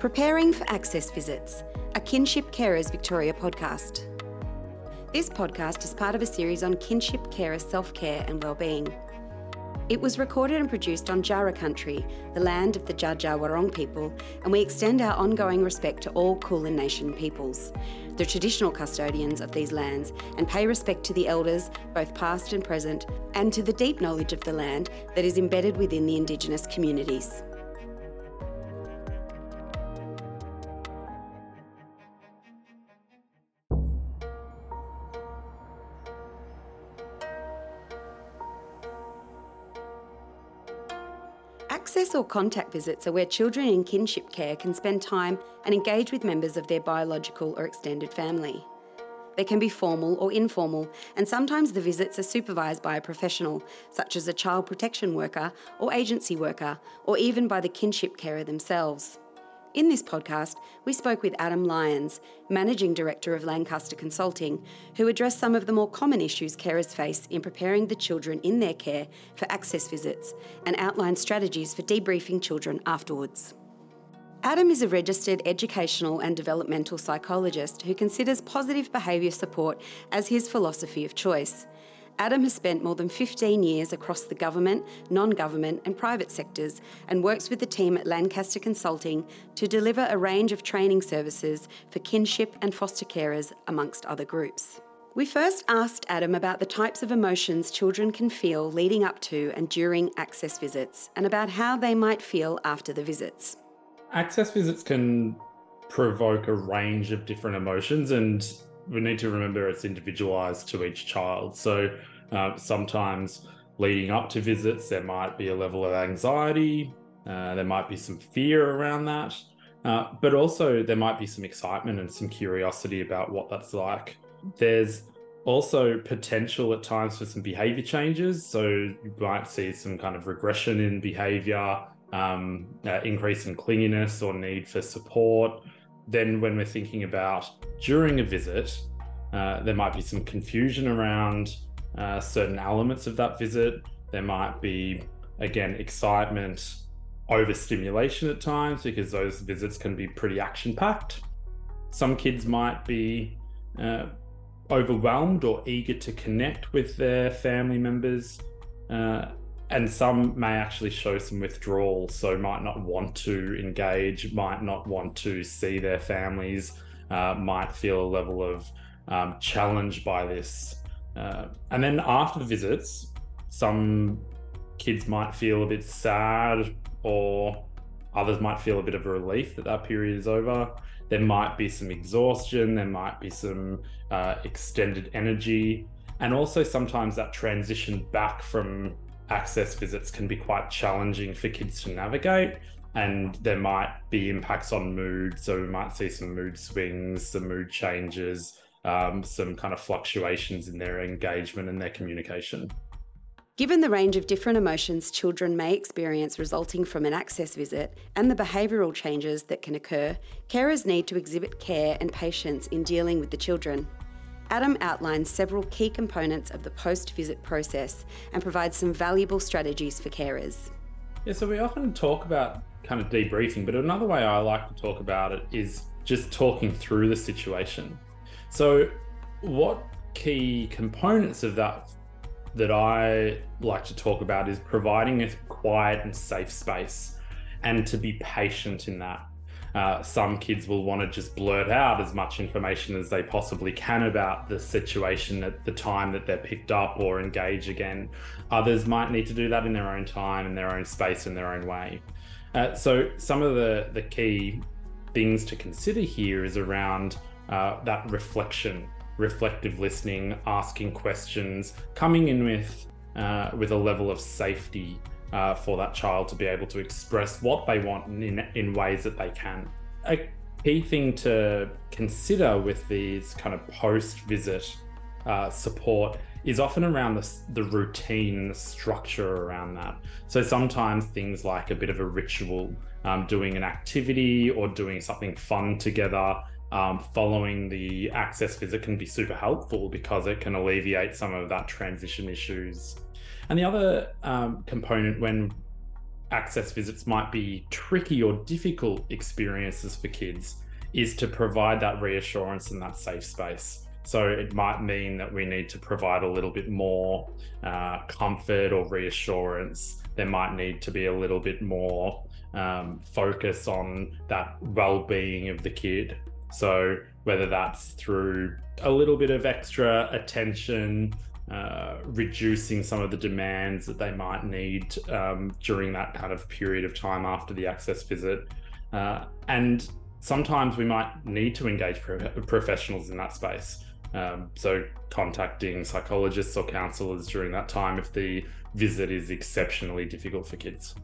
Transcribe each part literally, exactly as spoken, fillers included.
Preparing for Access Visits, a Kinship Carers Victoria podcast. This podcast is part of a series on kinship carers self-care and wellbeing. It was recorded and produced on Jara country, the land of the Dja Dja Wurrung people, and we extend our ongoing respect to all Kulin Nation peoples, the traditional custodians of these lands, and pay respect to the elders, both past and present, and to the deep knowledge of the land that is embedded within the Indigenous communities. Access or contact visits are where children in kinship care can spend time and engage with members of their biological or extended family. They can be formal or informal, and sometimes the visits are supervised by a professional, such as a child protection worker or agency worker, or even by the kinship carer themselves. In this podcast, we spoke with Adam Lyons, Managing Director of Lancaster Consulting, who addressed some of the more common issues carers face in preparing the children in their care for access visits and outlined strategies for debriefing children afterwards. Adam is a registered educational and developmental psychologist who considers positive behaviour support as his philosophy of choice. Adam has spent more than fifteen years across the government, non-government and private sectors and works with the team at Lancaster Consulting to deliver a range of training services for kinship and foster carers, amongst other groups. We first asked Adam about the types of emotions children can feel leading up to and during access visits and about how they might feel after the visits. Access visits can provoke a range of different emotions, and we need to remember it's individualised to each child. So uh, sometimes leading up to visits, there might be a level of anxiety, uh, there might be some fear around that, uh, but also there might be some excitement and some curiosity about what that's like. There's also potential at times for some behaviour changes. So you might see some kind of regression in behaviour, um, uh, increase in clinginess or need for support. Then when we're thinking about during a visit, uh, there might be some confusion around uh, certain elements of that visit. There might be, again, excitement, overstimulation at times, because those visits can be pretty action-packed. Some kids might be uh, overwhelmed or eager to connect with their family members, uh, and some may actually show some withdrawal, so might not want to engage, might not want to see their families, uh, might feel a level of um, challenge by this. Uh, and then after the visits, some kids might feel a bit sad, or others might feel a bit of a relief that that period is over. There might be some exhaustion, there might be some uh, extended energy, and also sometimes that transition back from access visits can be quite challenging for kids to navigate, and there might be impacts on mood. So we might see some mood swings, some mood changes, um, some kind of fluctuations in their engagement and their communication. Given the range of different emotions children may experience resulting from an access visit and the behavioural changes that can occur, carers need to exhibit care and patience in dealing with the children. Adam outlines several key components of the post-visit process and provides some valuable strategies for carers. Yeah, so we often talk about kind of debriefing, but another way I like to talk about it is just talking through the situation. So what key components of that that I like to talk about is providing a quiet and safe space, and to be patient in that. Uh, some kids will want to just blurt out as much information as they possibly can about the situation at the time that they're picked up or engage again. Others might need to do that in their own time, in their own space, in their own way. Uh, so some of the, the key things to consider here is around uh, that reflection, reflective listening, asking questions, coming in with, uh, with a level of safety Uh, for that child to be able to express what they want in, in ways that they can. A key thing to consider with these kind of post-visit uh, support is often around the, the routine, the structure around that. So sometimes things like a bit of a ritual, um, doing an activity or doing something fun together um, following the access visit can be super helpful, because it can alleviate some of that transition issues. And the other um, component when access visits might be tricky or difficult experiences for kids is to provide that reassurance and that safe space. So it might mean that we need to provide a little bit more uh, comfort or reassurance. There might need to be a little bit more um, focus on that well-being of the kid. So whether that's through a little bit of extra attention, uh, reducing some of the demands that they might need um, during that kind of period of time after the access visit. Uh, and sometimes we might need to engage pro- professionals in that space. Um, so contacting psychologists or counsellors during that time if the visit is exceptionally difficult for kids.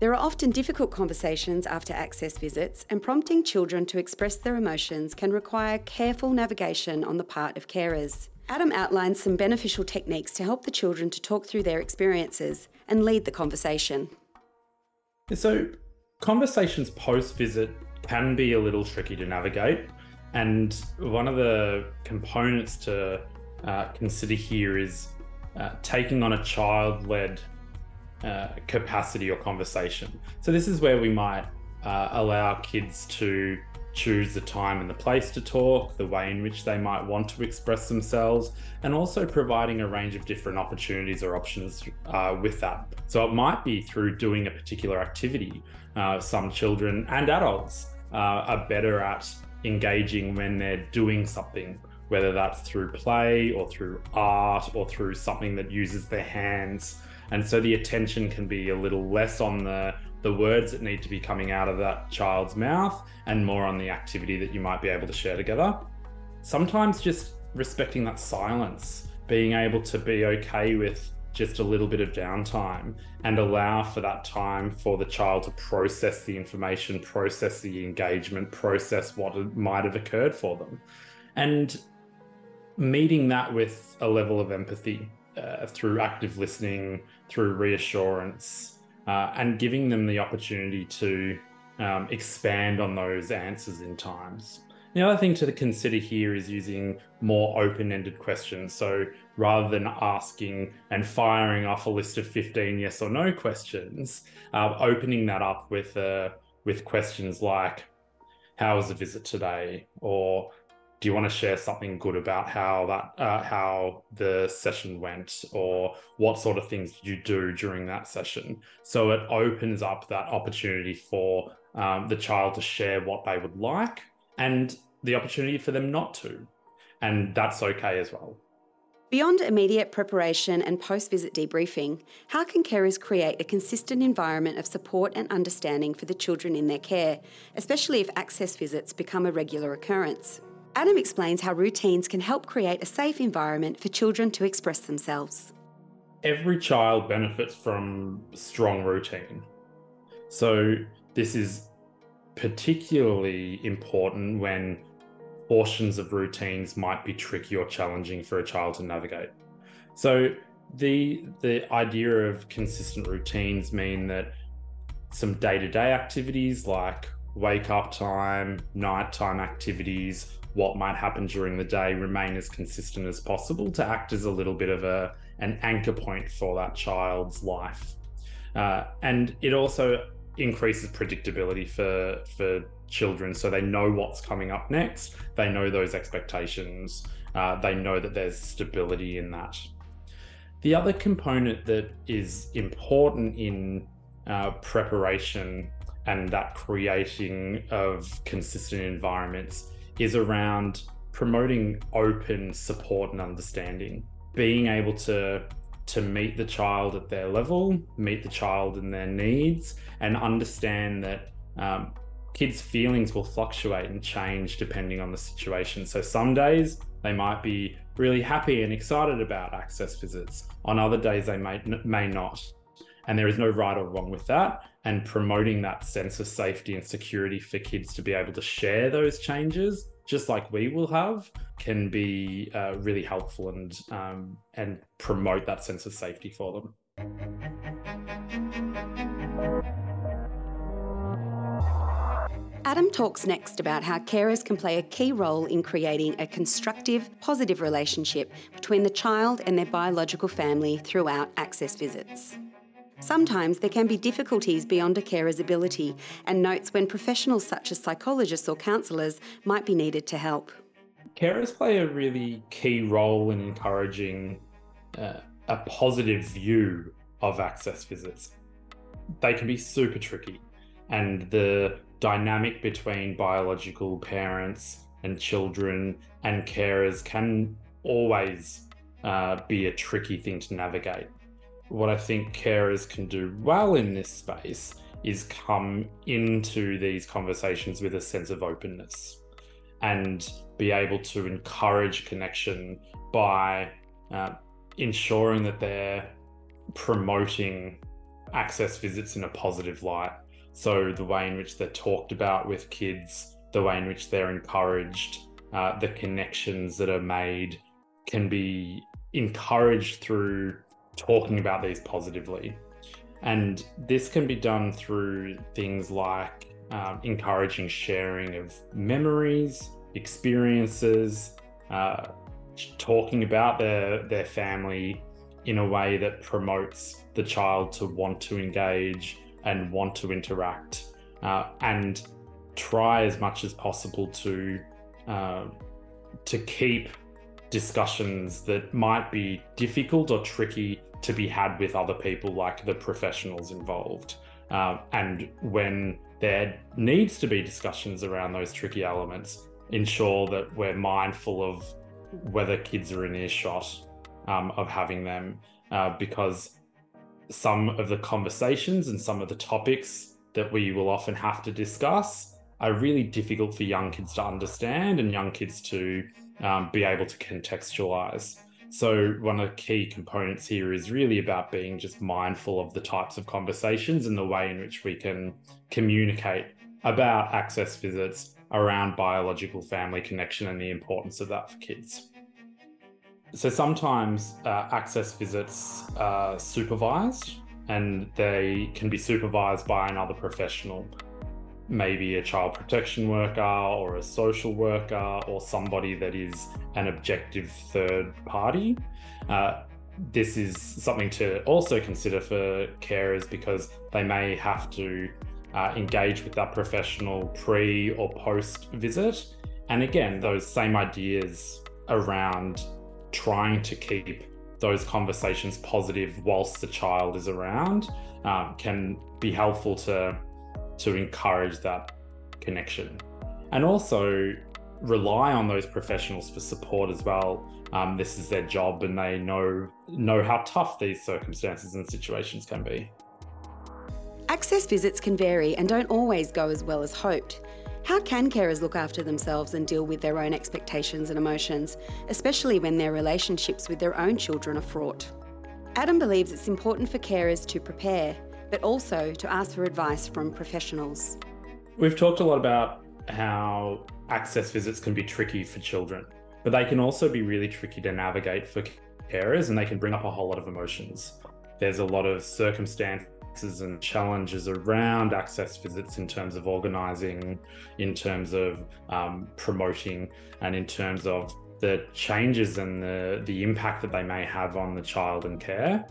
There are often difficult conversations after access visits, and prompting children to express their emotions can require careful navigation on the part of carers. Adam outlines some beneficial techniques to help the children to talk through their experiences and lead the conversation. So conversations post-visit can be a little tricky to navigate. And one of the components to uh, consider here is uh, taking on a child-led uh, capacity or conversation. So this is where we might uh, allow kids to choose the time and the place to talk, the way in which they might want to express themselves, and also providing a range of different opportunities or options uh, with that. So it might be through doing a particular activity. Uh, some children and adults uh, are better at engaging when they're doing something, whether that's through play or through art or through something that uses their hands. And so the attention can be a little less on the the words that need to be coming out of that child's mouth and more on the activity that you might be able to share together. Sometimes just respecting that silence, being able to be okay with just a little bit of downtime and allow for that time for the child to process the information, process the engagement, process what might have occurred for them. And meeting that with a level of empathy uh, through active listening, through reassurance, Uh, and giving them the opportunity to um, expand on those answers in times. The other thing to consider here is using more open-ended questions. So rather than asking and firing off a list of fifteen yes or no questions, uh, opening that up with uh, with questions like, how was the visit today? Or do you want to share something good about how that uh, how the session went, or what sort of things did you do during that session? So it opens up that opportunity for um, the child to share what they would like and the opportunity for them not to. And that's okay as well. Beyond immediate preparation and post-visit debriefing, how can carers create a consistent environment of support and understanding for the children in their care, especially if access visits become a regular occurrence? Adam explains how routines can help create a safe environment for children to express themselves. Every child benefits from strong routine. So this is particularly important when portions of routines might be tricky or challenging for a child to navigate. So the, the idea of consistent routines mean that some day-to-day activities like wake-up time, nighttime activities, what might happen during the day remain as consistent as possible to act as a little bit of a an anchor point for that child's life. Uh, and it also increases predictability for, for children. So they know what's coming up next. They know those expectations. Uh, they know that there's stability in that. The other component that is important in uh, preparation and that creating of consistent environments is around promoting open support and understanding, being able to, to meet the child at their level, meet the child in their needs, and understand that um, kids' feelings will fluctuate and change depending on the situation. So some days they might be really happy and excited about access visits. On other days they may, may not. And there is no right or wrong with that, and promoting that sense of safety and security for kids to be able to share those changes, just like we will have, can be uh, really helpful and, um, and promote that sense of safety for them. Adam talks next about how carers can play a key role in creating a constructive, positive relationship between the child and their biological family throughout access visits. Sometimes there can be difficulties beyond a carer's ability, and notes when professionals such as psychologists or counsellors might be needed to help. Carers play a really key role in encouraging uh, a positive view of access visits. They can be super tricky, and the dynamic between biological parents and children and carers can always uh, be a tricky thing to navigate. What I think carers can do well in this space is come into these conversations with a sense of openness and be able to encourage connection by uh, ensuring that they're promoting access visits in a positive light. So the way in which they're talked about with kids, the way in which they're encouraged, uh, the connections that are made can be encouraged through talking about these positively. And this can be done through things like um, encouraging sharing of memories, experiences, uh, talking about their, their family in a way that promotes the child to want to engage and want to interact, uh, and try as much as possible to uh, to keep discussions that might be difficult or tricky to be had with other people, like the professionals involved. Uh, and when there needs to be discussions around those tricky elements, ensure that we're mindful of whether kids are in earshot um, of having them, uh, because some of the conversations and some of the topics that we will often have to discuss are really difficult for young kids to understand and young kids to um, be able to contextualize. So one of the key components here is really about being just mindful of the types of conversations and the way in which we can communicate about access visits around biological family connection and the importance of that for kids. So sometimes uh, access visits are supervised, and they can be supervised by another professional, maybe a child protection worker or a social worker or somebody that is an objective third party. Uh, this is something to also consider for carers, because they may have to uh, engage with that professional pre or post visit. And again, those same ideas around trying to keep those conversations positive whilst the child is around um, can be helpful to, to encourage that connection. And also rely on those professionals for support as well. Um, this is their job, and they know, know how tough these circumstances and situations can be. Access visits can vary and don't always go as well as hoped. How can carers look after themselves and deal with their own expectations and emotions, especially when their relationships with their own children are fraught? Adam believes it's important for carers to prepare, but also to ask for advice from professionals. We've talked a lot about how access visits can be tricky for children, but they can also be really tricky to navigate for carers, and they can bring up a whole lot of emotions. There's a lot of circumstance and challenges around access visits in terms of organising, in terms of um, promoting, and in terms of the changes and the, the impact that they may have on the child and care.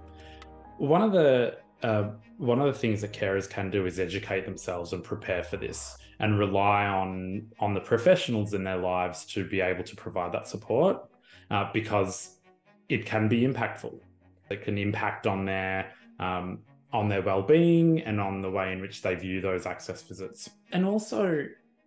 One of the uh, one of the things that carers can do is educate themselves and prepare for this, and rely on, on the professionals in their lives to be able to provide that support, uh, because it can be impactful. It can impact on their um, on their wellbeing and on the way in which they view those access visits. And also,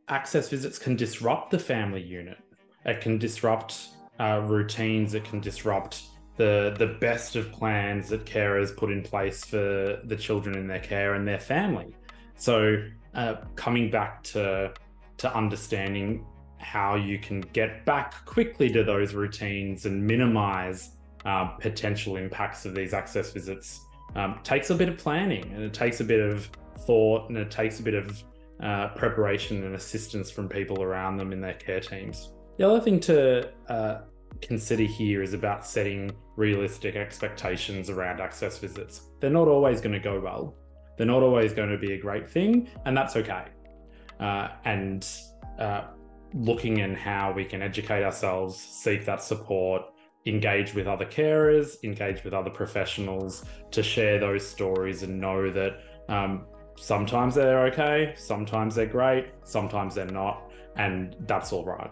access visits can disrupt the family unit. It can disrupt uh, routines. It can disrupt the, the best of plans that carers put in place for the children in their care and their family. So uh, coming back to, to understanding how you can get back quickly to those routines and minimize uh, potential impacts of these access visits Um, takes a bit of planning, and it takes a bit of thought, and it takes a bit of uh, preparation and assistance from people around them in their care teams. The other thing to uh, consider here is about setting realistic expectations around access visits. They're not always going to go well. They're not always going to be a great thing, and that's okay. Uh, and uh, looking in how we can educate ourselves, seek that support, engage with other carers, engage with other professionals to share those stories and know that um, sometimes they're okay, sometimes they're great, sometimes they're not, and that's all right.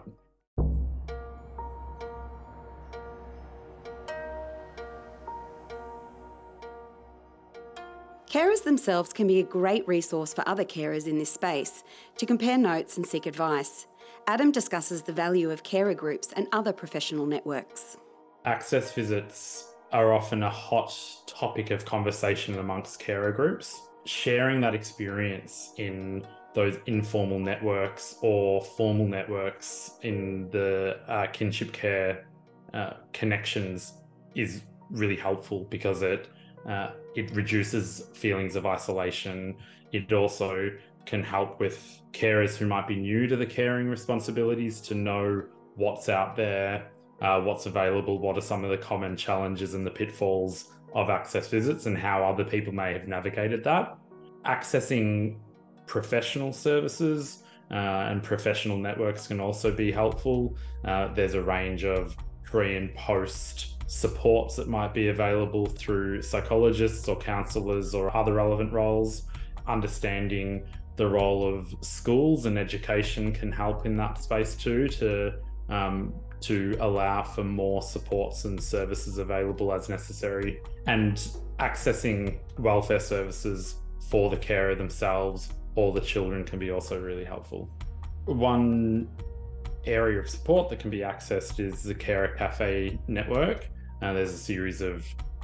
Carers themselves can be a great resource for other carers in this space to compare notes and seek advice. Adam discusses the value of carer groups and other professional networks. Access visits are often a hot topic of conversation amongst carer groups. Sharing that experience in those informal networks or formal networks in the uh, kinship care uh, connections is really helpful because it Uh, it reduces feelings of isolation. It also can help with carers who might be new to the caring responsibilities to know what's out there, uh, what's available, what are some of the common challenges and the pitfalls of access visits and how other people may have navigated that. Accessing professional services uh, and professional networks can also be helpful. Uh, there's a range of pre and post supports that might be available through psychologists or counsellors or other relevant roles. Understanding the role of schools and education can help in that space too, to um, to allow for more supports and services available as necessary. And accessing welfare services for the carer themselves or the children can be also really helpful. One area of support that can be accessed is the Care Cafe network. Uh, there's a series of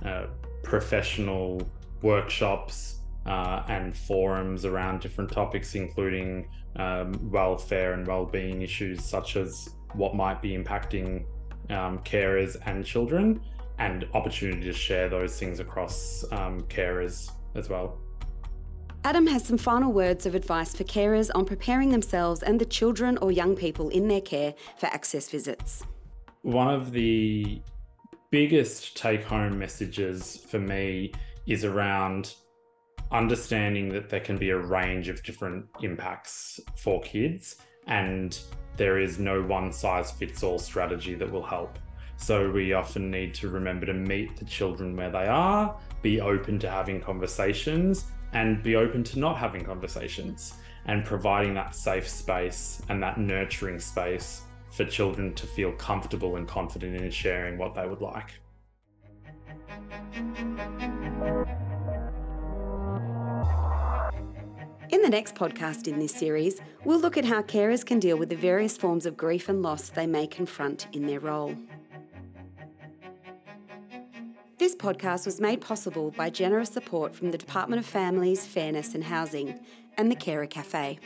uh, professional workshops uh, and forums around different topics, including um, welfare and wellbeing issues, such as what might be impacting um, carers and children, and opportunity to share those things across um, carers as well. Adam has some final words of advice for carers on preparing themselves and the children or young people in their care for access visits. One of the biggest take-home messages for me is around understanding that there can be a range of different impacts for kids, and there is no one-size-fits-all strategy that will help. So we often need to remember to meet the children where they are, be open to having conversations, and be open to not having conversations, and providing that safe space and that nurturing space for children to feel comfortable and confident in sharing what they would like. In the next podcast in this series, we'll look at how carers can deal with the various forms of grief and loss they may confront in their role. This podcast was made possible by generous support from the Department of Families, Fairness and Housing and the Care Cafe.